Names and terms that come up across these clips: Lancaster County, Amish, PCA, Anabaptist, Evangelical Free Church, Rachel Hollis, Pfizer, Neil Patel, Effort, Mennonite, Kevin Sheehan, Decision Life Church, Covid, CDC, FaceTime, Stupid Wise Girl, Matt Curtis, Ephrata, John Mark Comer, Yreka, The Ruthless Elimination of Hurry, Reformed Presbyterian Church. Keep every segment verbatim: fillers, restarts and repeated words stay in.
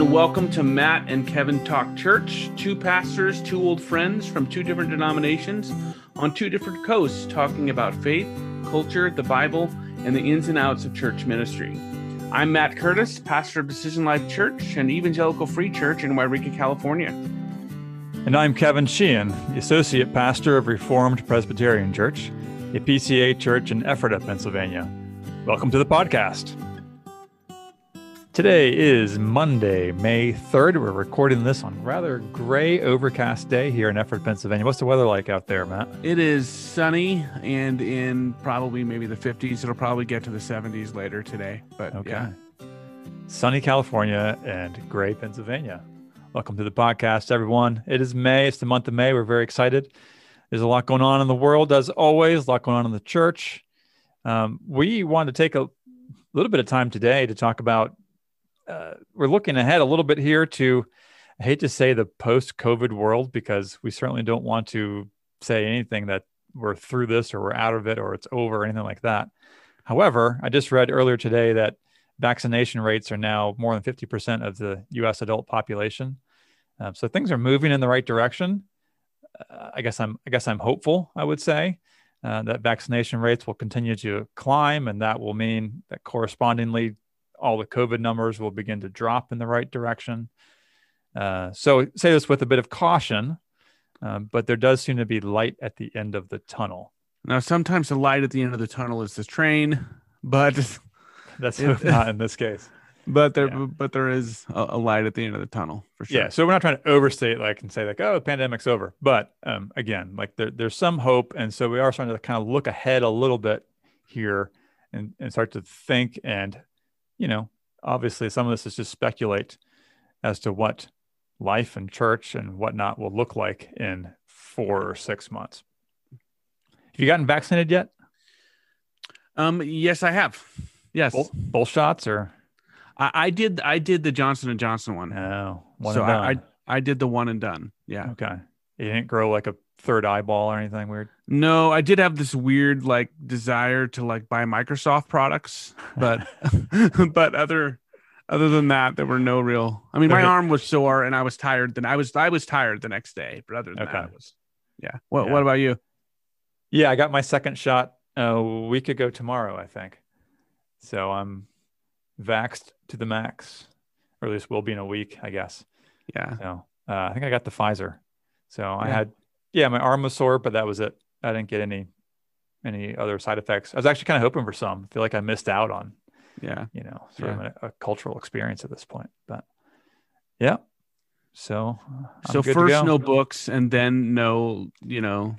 and welcome to Matt and Kevin Talk Church, two pastors, two old friends from two different denominations on two different coasts talking about faith, culture, the Bible, and the ins and outs of church ministry. I'm Matt Curtis, pastor of Decision Life Church and Evangelical Free Church in Yreka, California. And I'm Kevin Sheehan, the associate pastor of Reformed Presbyterian Church, a P C A church in Ephrata, Pennsylvania. Welcome to the podcast. Today is Monday, May third. We're recording this on a rather gray, overcast day here in Effort, Pennsylvania. What's the weather like out there, Matt? It is sunny and in probably maybe the fifties. It'll probably get to the seventies later today, but okay. Yeah. Sunny California and gray Pennsylvania. Welcome to the podcast, everyone. It is May. It's the month of May. We're very excited. There's a lot going on in the world, as always, a lot going on in the church. Um, we want to take a little bit of time today to talk about Uh, we're looking ahead a little bit here to, I hate to say the post-COVID world, because we certainly don't want to say anything that we're through this or we're out of it or it's over or anything like that. However, I just read earlier today that vaccination rates are now more than fifty percent of the U S adult population. Um, so things are moving in the right direction. Uh, I guess I'm, I guess I'm hopeful, I would say, uh, that vaccination rates will continue to climb, and that will mean that correspondingly all the COVID numbers will begin to drop in the right direction. Uh, so say this with a bit of caution, um, but there does seem to be light at the end of the tunnel. Now, sometimes the light at the end of the tunnel is the train, but that's it, not in this case. But there, yeah. but there is a, a light at the end of the tunnel for sure. Yeah. So we're not trying to overstate like and say like, oh, the pandemic's over. But um, again, like there, there's some hope, and so we are starting to kind of look ahead a little bit here and, and start to think and. You know, obviously some of this is just speculate as to what life and church and whatnot will look like in four or six months. Have you gotten vaccinated yet? Um, yes, I have. Yes. Both, both shots or? I, I did. I did the Johnson and Johnson one. Oh, one so and I, done. I, I did the one and done. Yeah. Okay. You didn't grow like a third eyeball or anything weird? No, I did have this weird like desire to like buy Microsoft products, but but other other than that, there were no real. I mean, my okay. arm was sore and I was tired. Then I was I was tired the next day. But other than okay. that, it was yeah. What yeah. What about you? Yeah, I got my second shot a week ago tomorrow, I think. So I'm vaxxed to the max, or at least will be in a week, I guess. Yeah. So uh, I think I got the Pfizer. So I yeah. had, yeah, my arm was sore, but that was it. I didn't get any, any other side effects. I was actually kind of hoping for some. I feel like I missed out on, yeah, you know, sort yeah. of a, a cultural experience at this point. But yeah, so I'm so good first to go. No books, and then no, you know,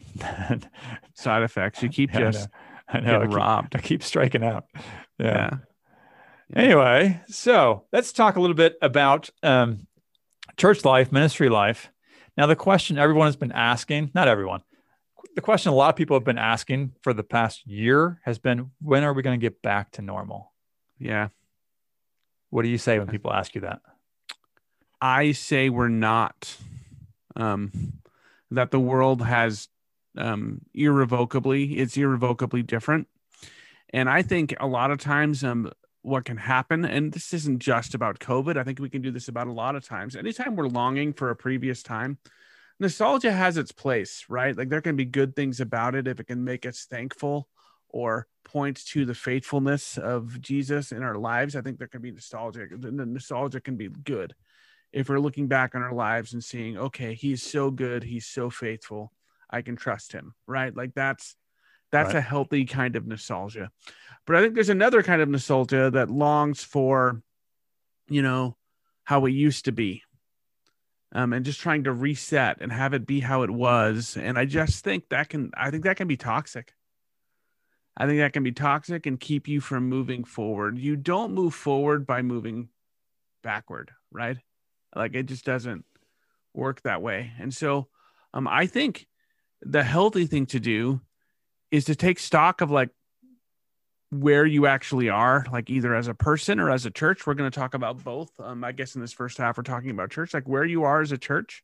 side effects. You keep yeah, just I know. I know. getting I keep, robbed. I keep striking out. Yeah. yeah. Anyway, so let's talk a little bit about um, church life, ministry life. Now, the question everyone has been asking, not everyone, the question a lot of people have been asking for the past year has been, when are we going to get back to normal? Yeah. What do you say when people ask you that? I say we're not. Um, that the world has um, irrevocably, it's irrevocably different. And I think a lot of times um, what can happen, and this isn't just about COVID. I think we can do this about a lot of times. Anytime we're longing for a previous time, nostalgia has its place, right? Like there can be good things about it if it can make us thankful or point to the faithfulness of Jesus in our lives. I think there can be nostalgia. The nostalgia can be good if we're looking back on our lives and seeing, okay, he's so good, he's so faithful, I can trust him, right? Like that's that's right. a healthy kind of nostalgia. But I think there's another kind of nostalgia that longs for, you know, how we used to be. Um, and just trying to reset and have it be how it was. And I just think that can, I think that can be toxic. I think that can be toxic and keep you from moving forward. You don't move forward by moving backward, right? Like it just doesn't work that way. And so um, I think the healthy thing to do is to take stock of like where you actually are, like either as a person or as a church. We're going to talk about both. Um, I guess in this first half, we're talking about church, like where you are as a church,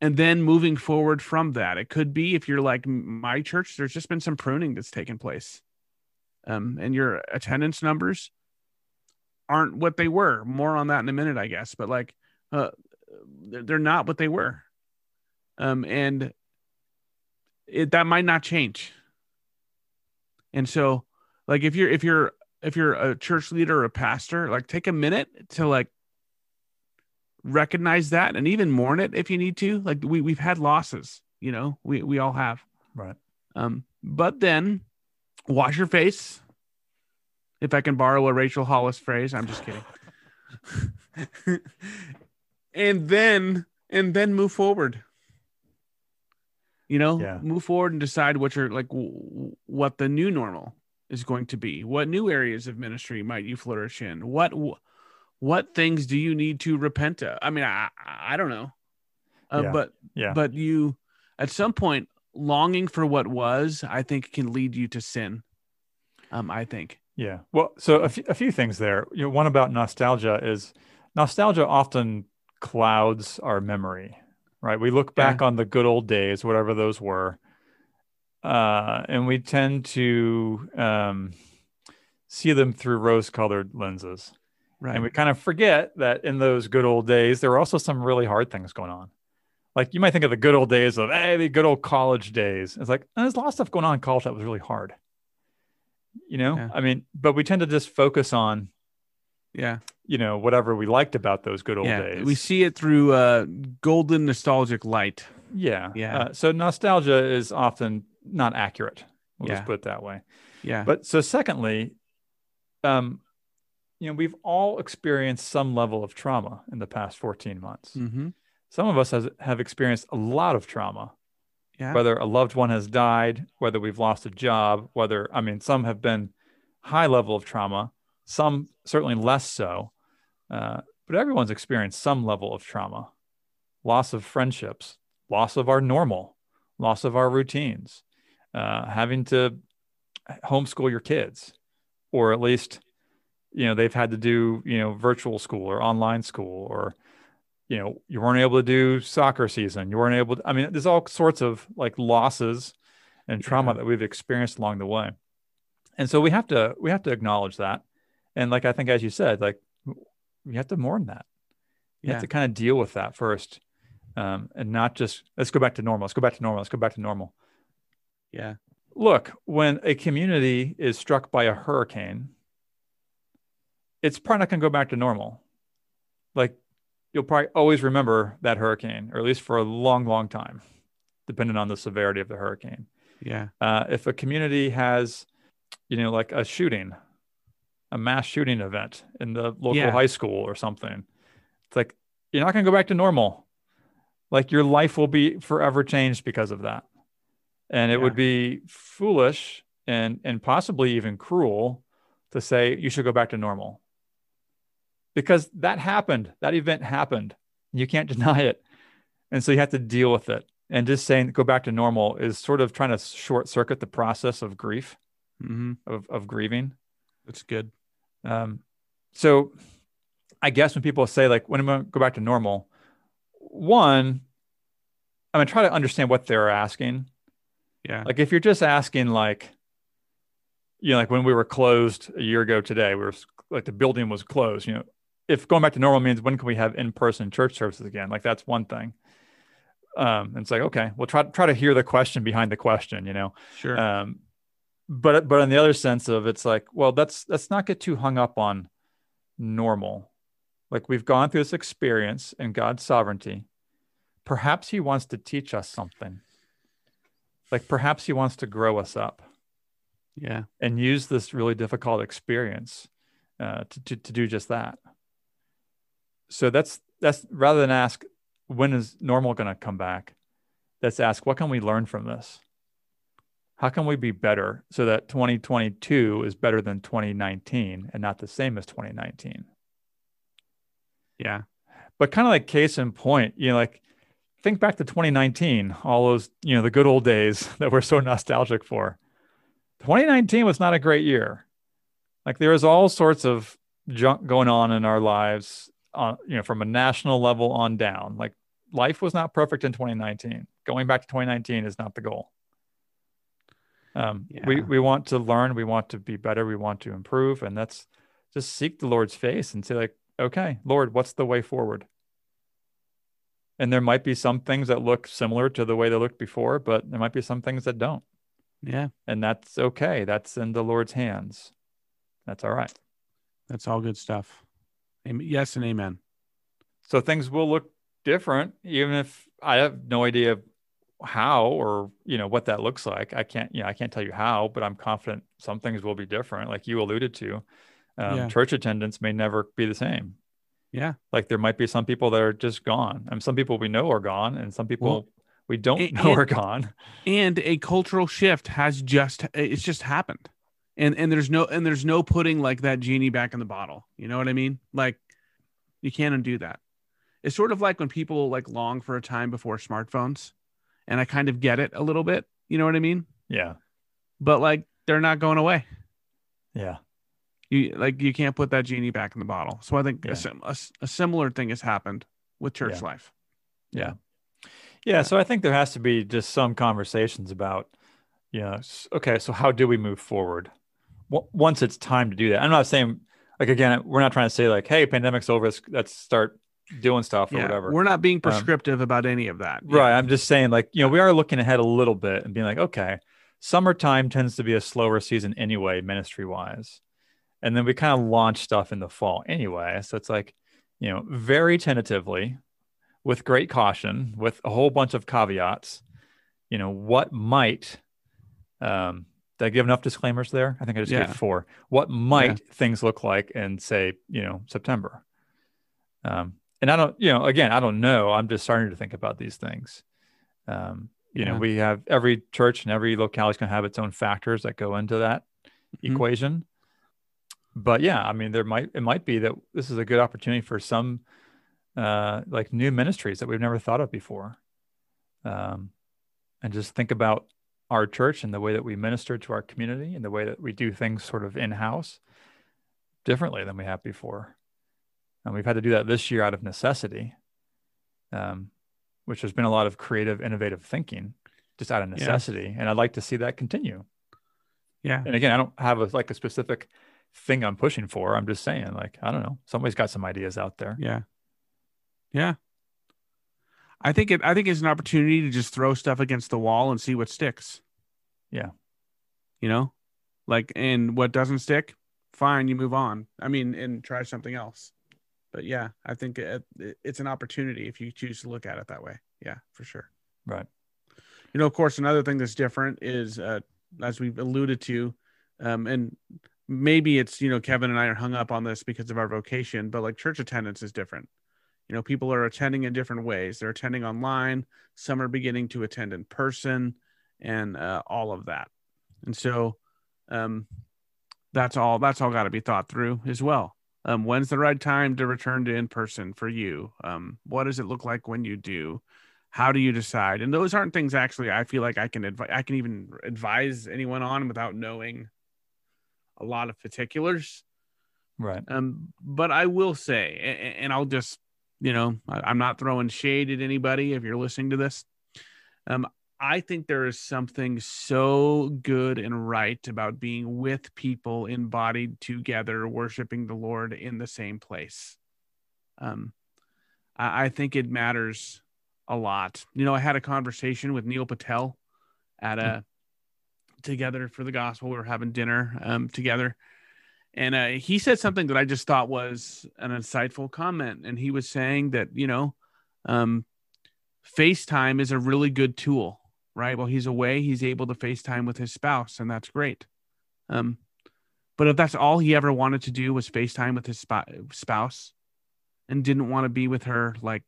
and then moving forward from that. It could be if you're like my church, there's just been some pruning that's taken place, um, and your attendance numbers aren't what they were. More on that in a minute, I guess. But like, uh, they're not what they were. Um, and it, that might not change. And so like, if you're, if you're, if you're a church leader or a pastor, like take a minute to like recognize that and even mourn it if you need to. Like we, we've had losses, you know, we, we all have. Right. Um, but then wash your face. If I can borrow a Rachel Hollis phrase, I'm just kidding. and then, and then move forward. You know, yeah. Move forward and decide what your like, w- what the new normal is going to be. What new areas of ministry might you flourish in? What, w- what things do you need to repent of? I mean, I, I don't know, uh, yeah. but, yeah. but you, at some point, longing for what was, I think, can lead you to sin. Um, I think. Yeah. Well, so a, f- a few things there. You know, one about nostalgia is nostalgia often clouds our memory. Right. We look back yeah. on the good old days, whatever those were. Uh, and we tend to um, see them through rose-colored lenses. Right. And we kind of forget that in those good old days, there were also some really hard things going on. Like you might think of the good old days of, hey, the good old college days. It's like, oh, there's a lot of stuff going on in college that was really hard. You know, yeah. I mean, but we tend to just focus on, yeah, you know, whatever we liked about those good old yeah. days. We see it through a uh, golden nostalgic light. Yeah. Yeah. Uh, so nostalgia is often not accurate. We'll yeah. just put it that way. Yeah. But so secondly, um, you know, we've all experienced some level of trauma in the past fourteen months. Mm-hmm. Some of us has, have experienced a lot of trauma. Yeah. Whether a loved one has died, whether we've lost a job, whether, I mean, some have been high level of trauma, some certainly less so, uh, but everyone's experienced some level of trauma, loss of friendships, loss of our normal, loss of our routines, uh, having to homeschool your kids, or at least, you know, they've had to do, you know, virtual school or online school, or you know, you weren't able to do soccer season. You weren't able to, I mean, there's all sorts of like losses and trauma yeah. that we've experienced along the way. And so we have to, we have to acknowledge that. And like, I think, as you said, like we have to mourn that. You yeah. have to kind of deal with that first. Um, and not just, let's go back to normal. Let's go back to normal. Let's go back to normal. Yeah. Look, when a community is struck by a hurricane, it's probably not going to go back to normal. Like, you'll probably always remember that hurricane, or at least for a long, long time, depending on the severity of the hurricane. Yeah. Uh, if a community has, you know, like a shooting, a mass shooting event in the local yeah. high school or something, it's like, you're not going to go back to normal. Like your life will be forever changed because of that. And it yeah. would be foolish and, and possibly even cruel to say you should go back to normal. Because that happened, that event happened. You can't deny it. And so you have to deal with it. And just saying, go back to normal is sort of trying to short circuit the process of grief, mm-hmm. of, of grieving. That's good. Um, so I guess when people say like, when am I going to go back to normal? One, I'm going to try to understand what they're asking. Yeah. Like if you're just asking like, you know, like when we were closed a year ago today, we were like the building was closed, you know, if going back to normal means when can we have in-person church services again? Like that's one thing. Um, and it's like, okay, we'll try to try to hear the question behind the question, you know? Sure. Um, but, but in the other sense of it's like, well, that's, let's not get too hung up on normal. Like we've gone through this experience in God's sovereignty. Perhaps he wants to teach us something. Like perhaps he wants to grow us up. Yeah. And use this really difficult experience uh, to, to, to do just that. So that's, that's rather than ask, when is normal going to come back? Let's ask, what can we learn from this? How can we be better so that twenty twenty-two is better than twenty nineteen and not the same as twenty nineteen? Yeah. But kind of like case in point, you know, like think back to twenty nineteen, all those, you know, the good old days that we're so nostalgic for. twenty nineteen was not a great year. Like there was all sorts of junk going on in our lives, uh, you know, from a national level on down. Like life was not perfect in twenty nineteen. Going back to twenty nineteen is not the goal. Um, yeah. We we want to learn. We want to be better. We want to improve, and that's just seek the Lord's face and say, like, okay, Lord, what's the way forward? And there might be some things that look similar to the way they looked before, but there might be some things that don't. Yeah. And that's okay. That's in the Lord's hands. That's all right. That's all good stuff. Amen. Yes and amen. So things will look different, even if I have no idea how or, you know, what that looks like. I can't, you know, I can't tell you how, but I'm confident some things will be different. Like you alluded to, um, yeah. church attendance may never be the same. Yeah. Like there might be some people that are just gone. I mean, some people we know are gone and some people well, we don't and, know are gone. And a cultural shift has just, it's just happened. And, and there's no, and there's no putting like that genie back in the bottle. You know what I mean? Like you can't undo that. It's sort of like when people like long for a time before smartphones, and I kind of get it a little bit. You know what I mean? Yeah. But like, they're not going away. Yeah. You like you can't put that genie back in the bottle. So I think yeah. a, a, a similar thing has happened with church yeah. life. Yeah. yeah. Yeah. So I think there has to be just some conversations about, you know, okay, so how do we move forward w- once it's time to do that? I'm not saying like, again, we're not trying to say like, hey, pandemic's over. Let's, let's start doing stuff yeah. or whatever. We're not being prescriptive um, about any of that. Right. Yeah. I'm just saying like, you know, we are looking ahead a little bit and being like, okay, summertime tends to be a slower season anyway, ministry wise. And then we kind of launch stuff in the fall anyway. So it's like, you know, very tentatively with great caution, with a whole bunch of caveats, you know, what might, um, did I give enough disclaimers there? I think I just yeah. gave four. What might yeah. things look like in say, you know, September. Um, and I don't, you know, again, I don't know. I'm just starting to think about these things. Um, you yeah. know, we have every church and every locality is going to have its own factors that go into that mm-hmm. equation. But yeah, I mean, there might, it might be that this is a good opportunity for some, uh, like new ministries that we've never thought of before. Um, and just think about our church and the way that we minister to our community and the way that we do things sort of in-house differently than we have before. And we've had to do that this year out of necessity, um, which has been a lot of creative, innovative thinking just out of necessity. Yeah. And I'd like to see that continue. Yeah. And again, I don't have a, like a specific thing I'm pushing for. I'm just saying, like, I don't know, somebody's got some ideas out there. Yeah. Yeah. I think it, I think it's an opportunity to just throw stuff against the wall and see what sticks. Yeah. You know, like, and what doesn't stick, fine, you move on. I mean, and try something else. But yeah, I think it, it, it's an opportunity if you choose to look at it that way. Yeah, for sure. Right. You know, of course, another thing that's different is, uh, as we've alluded to, um, and maybe it's, you know, Kevin and I are hung up on this because of our vocation, but like church attendance is different. You know, people are attending in different ways. They're attending online. Some are beginning to attend in person and uh, all of that. And so um, that's all, that's all got to be thought through as well. Um, when's the right time to return to in-person for you? Um, what does it look like when you do? How do you decide? And those aren't things actually, I feel like I can advise, I can even advise anyone on without knowing a lot of particulars. Right. Um, but I will say, and, and I'll just, you know, I, I'm not throwing shade at anybody. If you're listening to this, um, I think there is something so good and right about being with people embodied together, worshiping the Lord in the same place. Um, I, I think it matters a lot. You know, I had a conversation with Neil Patel at a, mm-hmm. together for the gospel. We were having dinner um, together. And uh, he said something that I just thought was an insightful comment. And he was saying that, you know, um, FaceTime is a really good tool, right? While he's away, he's able to FaceTime with his spouse, and that's great. Um, but if that's all he ever wanted to do was FaceTime with his sp- spouse and didn't want to be with her like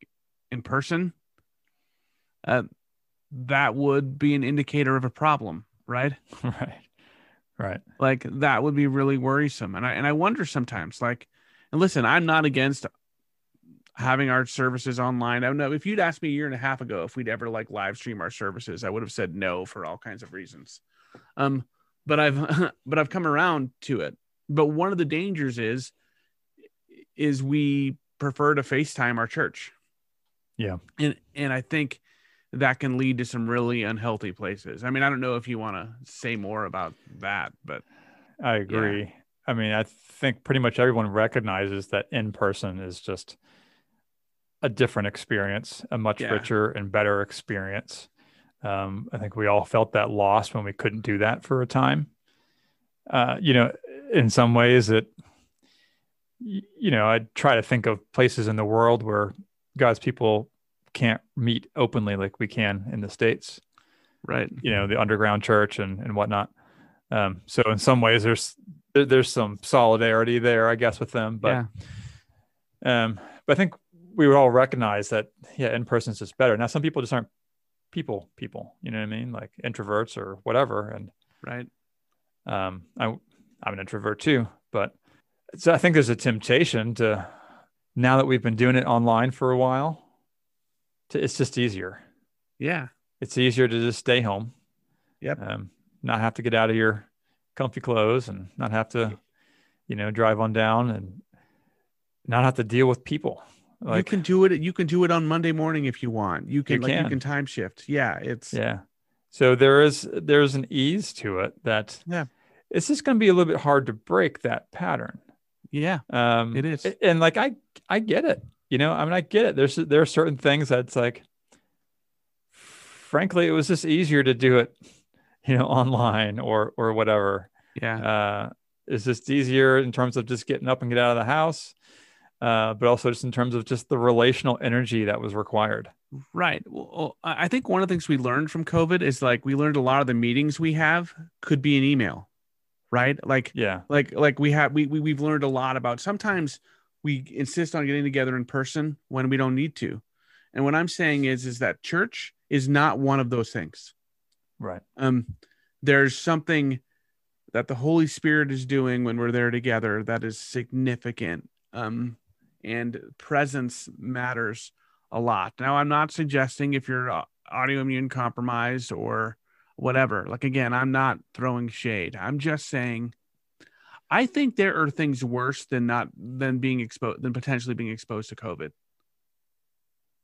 in person, uh, that would be an indicator of a problem. Right. Right. Right. Like that would be really worrisome. And I, and I wonder sometimes like, and listen, I'm not against having our services online. I don't know if you'd asked me a year and a half ago, if we'd ever like live stream our services, I would have said no for all kinds of reasons. Um, but I've, but I've come around to it. But one of the dangers is, is we prefer to FaceTime our church. Yeah. And, and I think that can lead to some really unhealthy places. I mean, I don't know if you want to say more about that, but I agree. Yeah. I mean, I think pretty much everyone recognizes that in person is just a different experience, a much yeah. richer and better experience. Um, I think we all felt that loss when we couldn't do that for a time. Uh, you know, in some ways it, you know, I try to think of places in the world where God's people can't meet openly like we can in the States. Right. You know, the underground church and, and whatnot. Um, so in some ways there's, there's some solidarity there, I guess, with them, but, yeah. um, but I think we would all recognize that, yeah, in person is just better. Now, some people just aren't people, people, you know what I mean? Like introverts or whatever. And right. Um, I, I'm an introvert too, but so I think there's a temptation to, now that we've been doing it online for a while, to, it's just easier. Yeah. It's easier to just stay home. Yep. Um, not have to get out of your comfy clothes and not have to, you know, drive on down and not have to deal with people. Like, you can do it. You can do it on Monday morning if you want. You can, you like, can. You can time shift. Yeah. It's yeah. So there is, there's an ease to it that yeah. it's just going to be a little bit hard to break that pattern. Yeah. Um, it is. And like, I, I get it, you know, I mean, I get it. There's, there are certain things that's like, frankly, it was just easier to do it, you know, online or, or whatever. Yeah. Uh, it's just easier in terms of just getting up and get out of the house. Uh, but also just in terms of just the relational energy that was required. Right. Well, I think one of the things we learned from COVID is like, we learned a lot of the meetings we have could be an email, right? Like, yeah, like, like we have, we, we, we've learned a lot about, sometimes we insist on getting together in person when we don't need to. And what I'm saying is, is that church is not one of those things. Right. Um, there's something that the Holy Spirit is doing when we're there together that is significant. Um, and presence matters a lot. Now, I'm not suggesting if you're autoimmune compromised or whatever, like, again, I'm not throwing shade. I'm just saying, I think there are things worse than not, than being exposed, than potentially being exposed to COVID.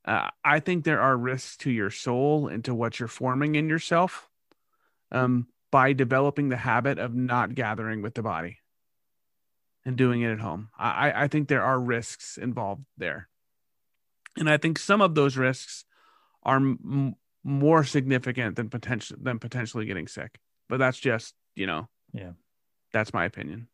Uh, I think there are risks to your soul and to what you're forming in yourself um, by developing the habit of not gathering with the body and doing it at home. I, I think there are risks involved there. And I think some of those risks are m- more significant than potential than potentially getting sick, but that's just, you know, yeah, that's my opinion.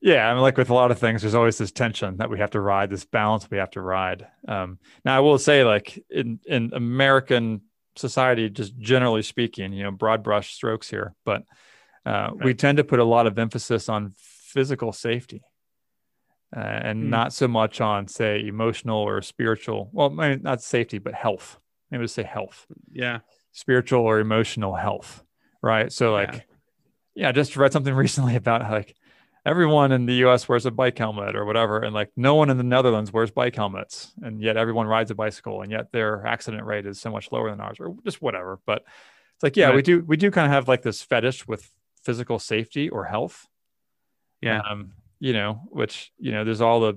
Yeah. I mean, like with a lot of things, there's always this tension that we have to ride, this balance we have to ride. Um, now I will say, like in, in American society, just generally speaking, you know, broad brush strokes here, but uh, right. we tend to put a lot of emphasis on physical safety uh, and mm. not so much on, say, emotional or spiritual, well, maybe not safety, but health. Maybe just say health. Yeah. Spiritual or emotional health. Right. So like, yeah. yeah, I just read something recently about like everyone in the U S wears a bike helmet or whatever. And like no one in the Netherlands wears bike helmets, and yet everyone rides a bicycle, and yet their accident rate is so much lower than ours, or just whatever. But it's like, yeah, right. we do, we do kind of have like this fetish with physical safety or health. Yeah. Um, you know, which, you know, there's all the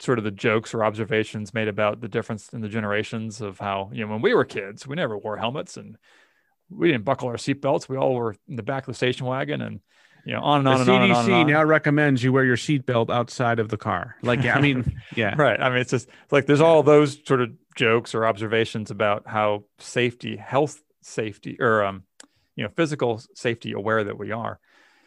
sort of the jokes or observations made about the difference in the generations of how, you know, when we were kids, we never wore helmets and we didn't buckle our seatbelts. We all were in the back of the station wagon, and, you know, on and on and on and on. The C D C now recommends you wear your seatbelt outside of the car. Like, I mean, yeah. Right. I mean, it's just like, there's all those sort of jokes or observations about how safety, health safety, or, um, you know, physical safety aware that we are.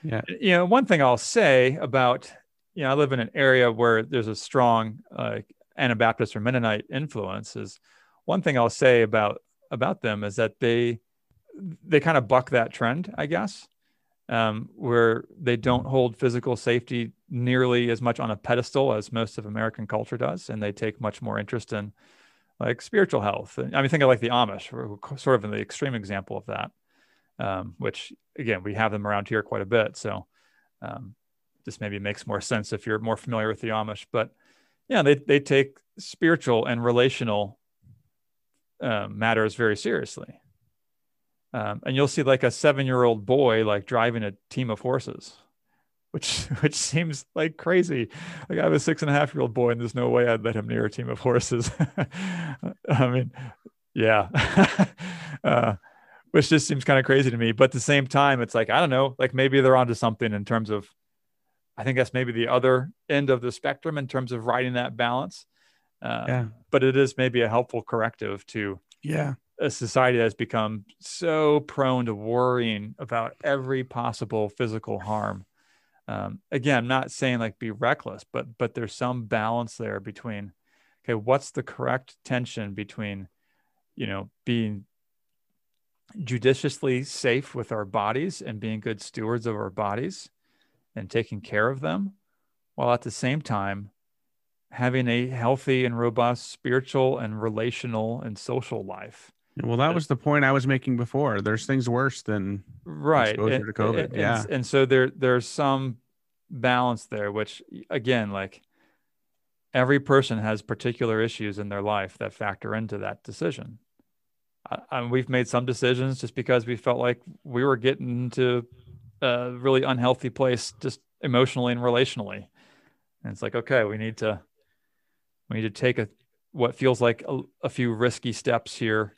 Yeah. You know, one thing I'll say about, you know, I live in an area where there's a strong uh, Anabaptist or Mennonite influence. Is one thing I'll say about about them is that they they kind of buck that trend, I guess, um, where they don't hold physical safety nearly as much on a pedestal as most of American culture does, and they take much more interest in like spiritual health. I mean, think of like the Amish, who are sort of in the extreme example of that. Um, which again, we have them around here quite a bit. So, um, this maybe makes more sense if you're more familiar with the Amish, but yeah, they, they take spiritual and relational, uh, matters very seriously. Um, and you'll see like a seven-year-old boy, like driving a team of horses, which, which seems like crazy. Like I have a six and a half year old boy, and there's no way I'd let him near a team of horses. I mean, yeah. uh, which just seems kind of crazy to me. But at the same time, it's like, I don't know, like maybe they're onto something in terms of, I think that's maybe the other end of the spectrum in terms of writing that balance. Uh, yeah. But it is maybe a helpful corrective to yeah. a society that has become so prone to worrying about every possible physical harm. Um, again, I'm not saying like be reckless, but, but there's some balance there between, okay, what's the correct tension between, you know, being judiciously safe with our bodies and being good stewards of our bodies and taking care of them, while at the same time having a healthy and robust spiritual and relational and social life. Well, that was the point I was making before. There's things worse than right. exposure and, to COVID. And, yeah. And, and so there, there's some balance there, which again, like every person has particular issues in their life that factor into that decision. I, I mean, we've made some decisions just because we felt like we were getting to a really unhealthy place, just emotionally and relationally. And it's like, okay, we need to, we need to take a, what feels like a, a few risky steps here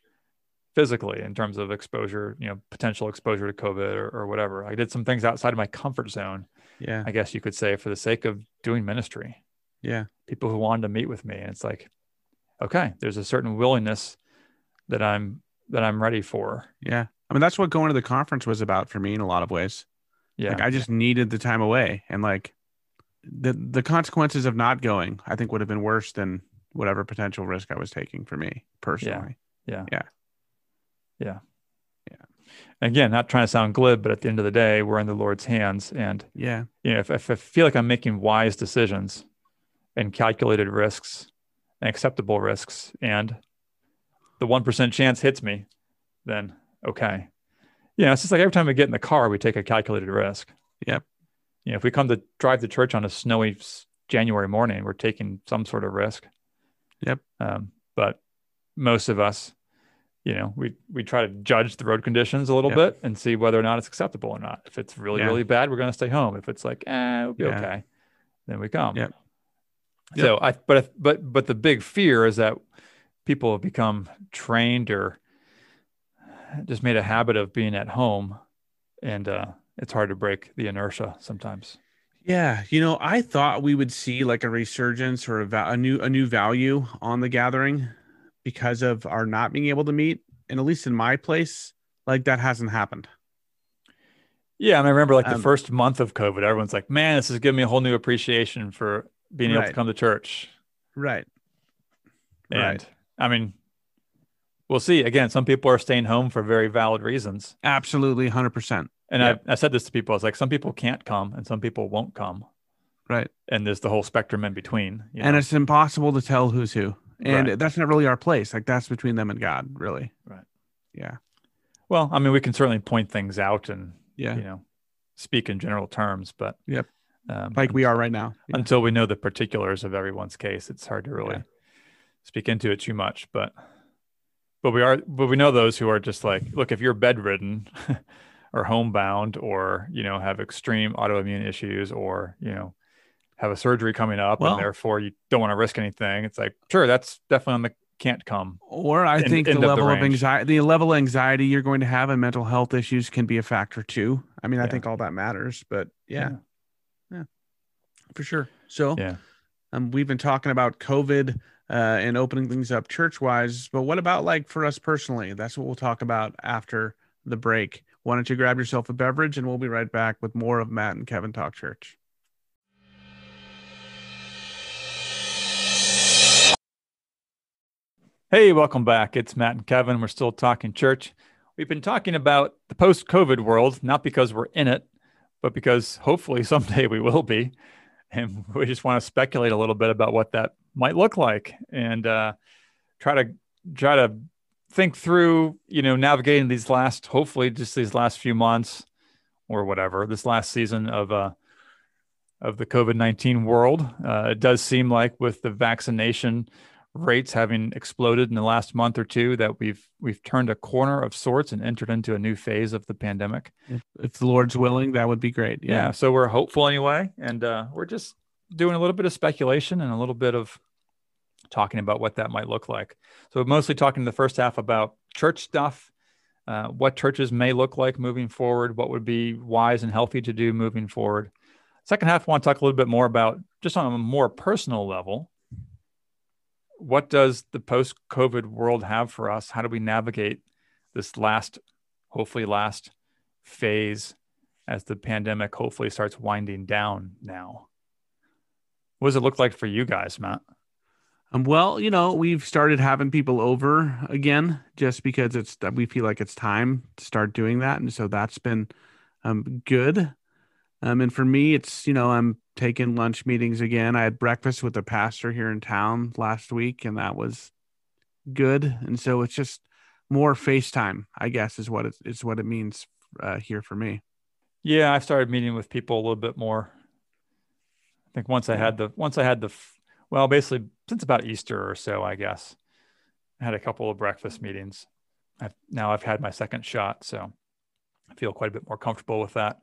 physically in terms of exposure, you know, potential exposure to COVID or, or whatever. I did some things outside of my comfort zone. Yeah. I guess you could say, for the sake of doing ministry. Yeah. People who wanted to meet with me. And it's like, okay, there's a certain willingness that I'm, that I'm ready for. Yeah. I mean, that's what going to the conference was about for me in a lot of ways. Yeah. Like I just needed the time away, and like, the the consequences of not going, I think, would have been worse than whatever potential risk I was taking for me personally. Yeah. Yeah. Yeah. Yeah. Again, not trying to sound glib, but at the end of the day, we're in the Lord's hands. And yeah, you know, if, if I feel like I'm making wise decisions and calculated risks and acceptable risks, and the one percent chance hits me, then okay. Yeah. You know, it's just like every time we get in the car, we take a calculated risk. Yep. You know, if we come to drive to church on a snowy January morning, we're taking some sort of risk. Yep. Um, but most of us, you know, we, we try to judge the road conditions a little yep. bit and see whether or not it's acceptable or not. If it's really, yeah. really bad, we're going to stay home. If it's like, eh, it'll be yeah. okay, then we come. Yep. Yep. So I, but, but, but the big fear is that people have become trained or just made a habit of being at home, and, uh, it's hard to break the inertia sometimes. Yeah. You know, I thought we would see like a resurgence or a, va- a new, a new value on the gathering because of our not being able to meet. And at least in my place, like that hasn't happened. Yeah. And I remember like the um, first month of COVID, everyone's like, man, this has given me a whole new appreciation for being right. able to come to church. Right. And right. I mean, we'll see. Again, some people are staying home for very valid reasons. Absolutely. one hundred percent. And yep. I, I said this to people, I was like, some people can't come and some people won't come. Right. And there's the whole spectrum in between. You know? And it's impossible to tell who's who. And right. that's not really our place. Like that's between them and God, really. Right. Yeah. Well, I mean, we can certainly point things out and, yeah. you know, speak in general terms, but yep, um, like we are right now. Yeah. Until we know the particulars of everyone's case, it's hard to really yeah. speak into it too much, but, but we are, but we know those who are just like, look, if you're bedridden, or homebound, or, you know, have extreme autoimmune issues, or, you know, have a surgery coming up, well, and therefore you don't want to risk anything. It's like, sure, that's definitely on the can't come. Or I in, think the level of, the of anxiety, the level of anxiety you're going to have and mental health issues can be a factor too. I mean, I yeah. think all that matters, but yeah, yeah, yeah for sure. So yeah. um, we've been talking about COVID uh, and opening things up church-wise, but what about like for us personally? That's what we'll talk about after the break. Why don't you grab yourself a beverage, and we'll be right back with more of Matt and Kevin Talk Church. Hey, welcome back. It's Matt and Kevin. We're still talking church. We've been talking about the post-COVID world, not because we're in it, but because hopefully someday we will be. And we just want to speculate a little bit about what that might look like, and uh, try to try to think through, you know, navigating these last, hopefully just these last few months or whatever, this last season of, uh, of the COVID nineteen world. Uh, it does seem like with the vaccination rates having exploded in the last month or two, that we've, we've turned a corner of sorts and entered into a new phase of the pandemic. If, if the Lord's willing, that would be great. Yeah. yeah so we're hopeful anyway. And, uh, we're just doing a little bit of speculation and a little bit of talking about what that might look like. So mostly talking the first half about church stuff, uh, what churches may look like moving forward, what would be wise and healthy to do moving forward. Second half, I want to talk a little bit more about, just on a more personal level, what does the post-COVID world have for us? How do we navigate this last, hopefully last phase as the pandemic hopefully starts winding down now? What does it look like for you guys, Matt? Um, well, you know, we've started having people over again, just because it's we feel like it's time to start doing that. And so that's been um, good. Um, and for me, it's, you know, I'm taking lunch meetings again. I had breakfast with a pastor here in town last week, and that was good. And so it's just more FaceTime, I guess, is what it, is what it means uh, here for me. Yeah, I started meeting with people a little bit more. I think once I had the, once I had the, well, basically since about Easter or so, I guess, I had a couple of breakfast meetings. I've, now I've had my second shot, so I feel quite a bit more comfortable with that.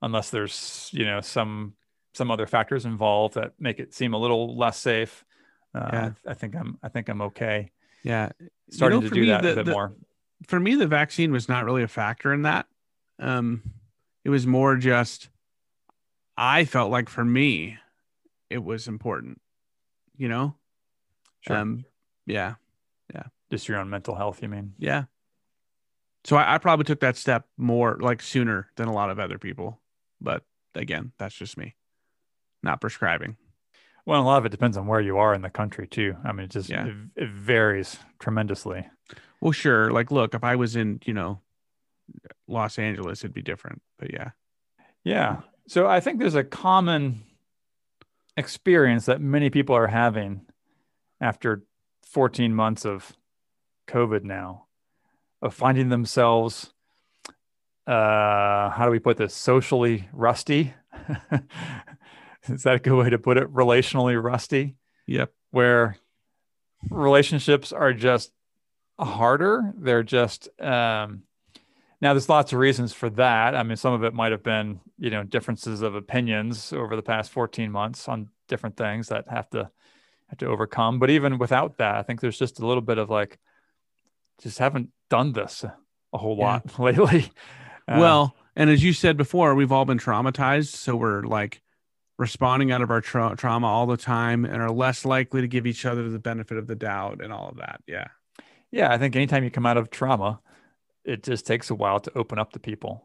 Unless there's, you know, some some other factors involved that make it seem a little less safe, uh, yeah. I think I'm I think I'm okay. Yeah, starting you know, to do me, that the, a bit the, more. For me, the vaccine was not really a factor in that. Um, it was more just I felt like for me, it was important. You know, sure. Um, yeah, yeah. Just your own mental health, you mean? Yeah. So I, I probably took that step more like sooner than a lot of other people. But again, that's just me not prescribing. Well, a lot of it depends on where you are in the country too. I mean, it just, yeah. it, it varies tremendously. Well, sure. Like, look, if I was in, you know, Los Angeles, it'd be different, but yeah. Yeah. So I think there's a common experience that many people are having after fourteen months of COVID now, of finding themselves, uh, how do we put this, socially rusty? Is that a good way to put it? Relationally rusty? Yep. Where relationships are just harder. They're just, um, now there's lots of reasons for that. I mean, some of it might've been, you know, differences of opinions over the past fourteen months on different things that have to, have to overcome. But even without that, I think there's just a little bit of like, just haven't done this a whole lot yeah. lately. Uh, well, and as you said before, we've all been traumatized. So we're like responding out of our tra- trauma all the time and are less likely to give each other the benefit of the doubt and all of that. Yeah. Yeah. I think anytime you come out of trauma, it just takes a while to open up to people.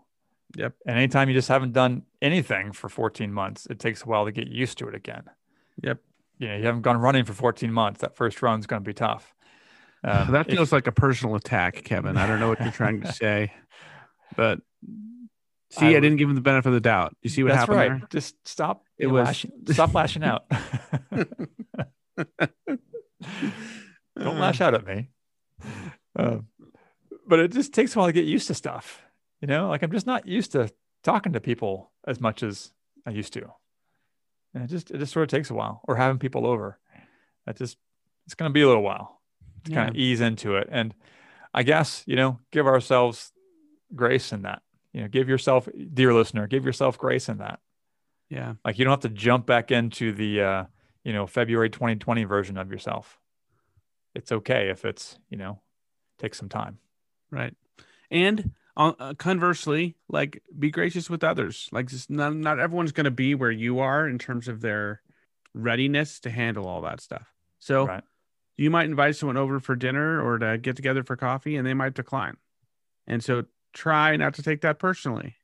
Yep. And anytime you just haven't done anything for fourteen months, it takes a while to get used to it again. Yep. You know, you haven't gone running for fourteen months. That first run's going to be tough. Um, that feels if, like a personal attack, Kevin. I don't know what you're trying to say, but see, I, I didn't give him the benefit of the doubt. You see what that's happened right. there? Just stop. It was lash, stop lashing out. Don't lash out at me. Um, but it just takes a while to get used to stuff. You know, like I'm just not used to talking to people as much as I used to. And it just, it just sort of takes a while, or having people over. That just, it's going to be a little while. To yeah. kind of ease into it. And I guess, you know, give ourselves grace in that, you know, give yourself, dear listener, give yourself grace in that. Yeah. Like you don't have to jump back into the, uh, you know, February twenty twenty version of yourself. It's okay if it's, you know, take some time. Right. And uh, conversely, like be gracious with others. Like just not, not everyone's going to be where you are in terms of their readiness to handle all that stuff. So right. You might invite someone over for dinner or to get together for coffee and they might decline. And so try not to take that personally,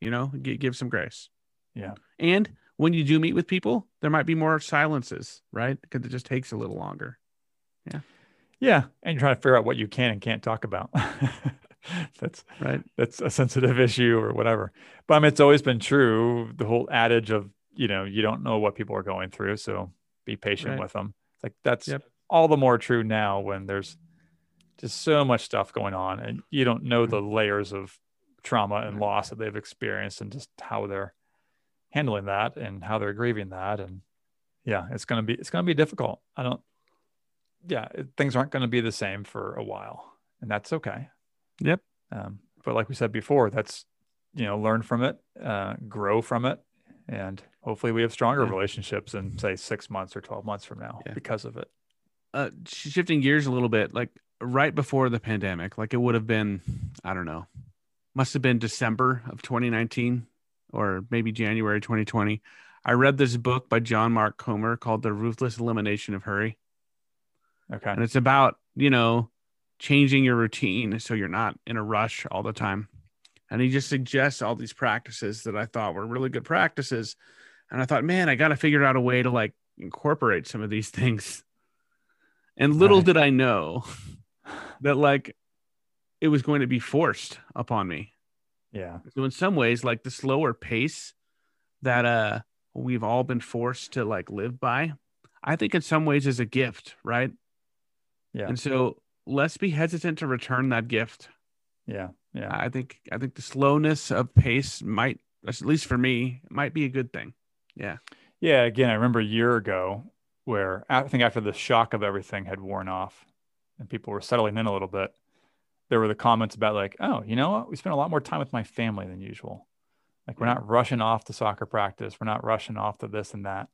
you know, g- give some grace. Yeah. And when you do meet with people, there might be more silences, right? Because it just takes a little longer. Yeah. Yeah. And you're trying to figure out what you can and can't talk about. That's right. That's a sensitive issue or whatever. But I mean, it's always been true. The whole adage of, you know, you don't know what people are going through. So be patient right. with them. Like that's, yep. all the more true now when there's just so much stuff going on and you don't know the layers of trauma and loss that they've experienced and just how they're handling that and how they're grieving that. And yeah, it's going to be, it's going to be difficult. I don't, yeah, it, things aren't going to be the same for a while and that's okay. Yep. Um, but like we said before, that's, you know, learn from it, uh, grow from it. And hopefully we have stronger yeah. relationships in say six months or twelve months from now yeah. because of it. Uh, shifting gears a little bit, like right before the pandemic, like it would have been, I don't know, must have been December of twenty nineteen or maybe January twenty twenty. I read this book by John Mark Comer called The Ruthless Elimination of Hurry. Okay. And it's about, you know, changing your routine so you're not in a rush all the time. And he just suggests all these practices that I thought were really good practices. And I thought, man, I got to figure out a way to like incorporate some of these things. And little right. did I know that like it was going to be forced upon me. Yeah. So in some ways, like the slower pace that uh we've all been forced to like live by, I think in some ways is a gift, right? Yeah. And so let's be hesitant to return that gift. Yeah. Yeah. I think I think the slowness of pace might, at least for me, might be a good thing. Yeah. Yeah. Again, I remember a year ago where I think after the shock of everything had worn off and people were settling in a little bit, there were the comments about like, oh, you know what? We spent a lot more time with my family than usual. Like we're not rushing off to soccer practice. We're not rushing off to this and that.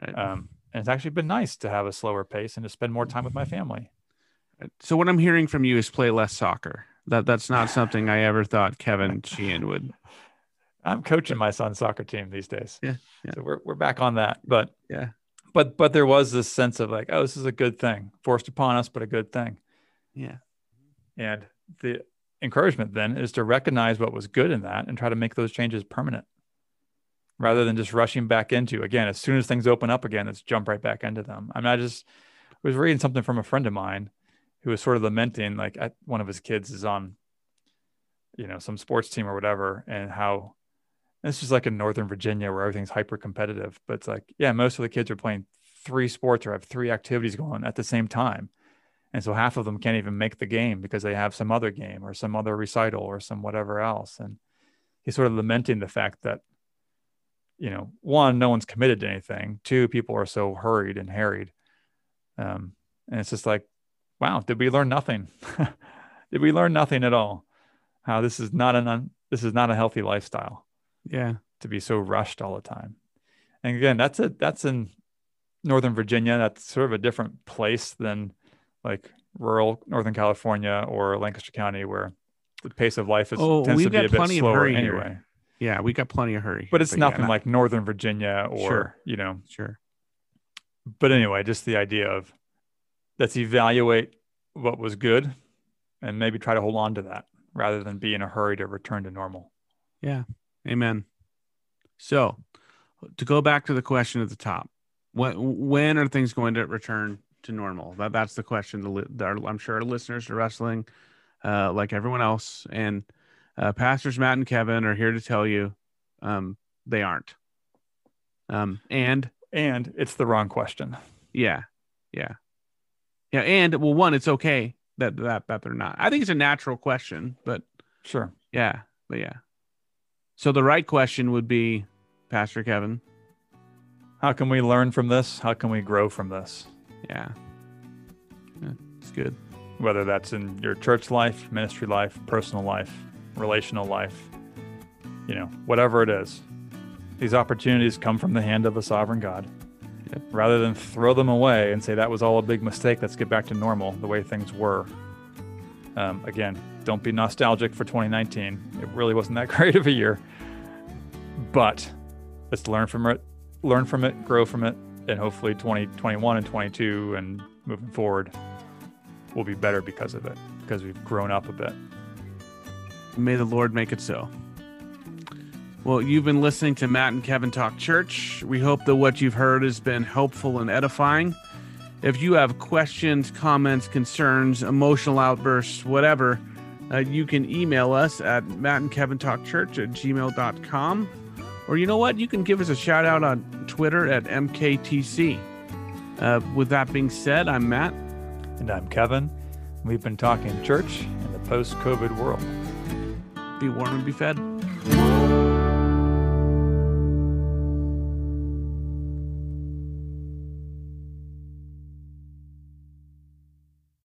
Right. Um, and it's actually been nice to have a slower pace and to spend more time with my family. So what I'm hearing from you is play less soccer. That That's not something I ever thought Kevin Sheehan would. I'm coaching my son's soccer team these days. Yeah, yeah. So we're we're back on that. But yeah, but but there was this sense of like, oh, this is a good thing forced upon us, but a good thing. Yeah. And the encouragement then is to recognize what was good in that and try to make those changes permanent rather than just rushing back into, again, as soon as things open up again, let's jump right back into them. I mean, I just I was reading something from a friend of mine who was sort of lamenting, like I, one of his kids is on, you know, some sports team or whatever, and how, it's just like in Northern Virginia where everything's hyper competitive, but it's like, yeah, most of the kids are playing three sports or have three activities going at the same time. And so half of them can't even make the game because they have some other game or some other recital or some whatever else. And he's sort of lamenting the fact that, you know, one, no one's committed to anything. Two, people are so hurried and harried. Um, and it's just like, wow, did we learn nothing? Did we learn nothing at all? How this is not an un- this is not a healthy lifestyle. Yeah, to be so rushed all the time. And again, that's a that's in Northern Virginia. That's sort of a different place than like rural Northern California or Lancaster County, where the pace of life is oh, tends to be a bit slower anyway. Yeah, we got plenty of hurry, but it's but nothing yeah, not... like Northern Virginia or sure. you know. Sure. But anyway, just the idea of let's evaluate what was good and maybe try to hold on to that rather than be in a hurry to return to normal. Yeah. Amen. So to go back to the question at the top, when, when are things going to return to normal? That That's the question that our, I'm sure our listeners are wrestling uh, like everyone else. And uh, pastors Matt and Kevin are here to tell you um, they aren't. Um, and and it's the wrong question. Yeah. Yeah. Yeah. And well, one, it's okay that, that, that they're not. I think it's a natural question, but sure. Yeah. But yeah. So the right question would be, Pastor Kevin, how can we learn from this? How can we grow from this? Yeah. Yeah, it's good. Whether that's in your church life, ministry life, personal life, relational life, you know, whatever it is, these opportunities come from the hand of a sovereign God. Yep. Rather than throw them away and say, that was all a big mistake, let's get back to normal, the way things were. Um, again, don't be nostalgic for twenty nineteen. It really wasn't that great of a year, but let's learn from it, learn from it, grow from it. And hopefully twenty twenty-one and twenty-two and moving forward will be better because of it, because we've grown up a bit. May the Lord make it so. Well, you've been listening to Matt and Kevin Talk Church. We hope that what you've heard has been helpful and edifying. If you have questions, comments, concerns, emotional outbursts, whatever, uh, you can email us at mattandkevintalkchurch at gmail dot com. Or you know what? You can give us a shout out on Twitter at M K T C. Uh, with that being said, I'm Matt. And I'm Kevin. We've been talking church in the post-COVID world. Be warm and be fed.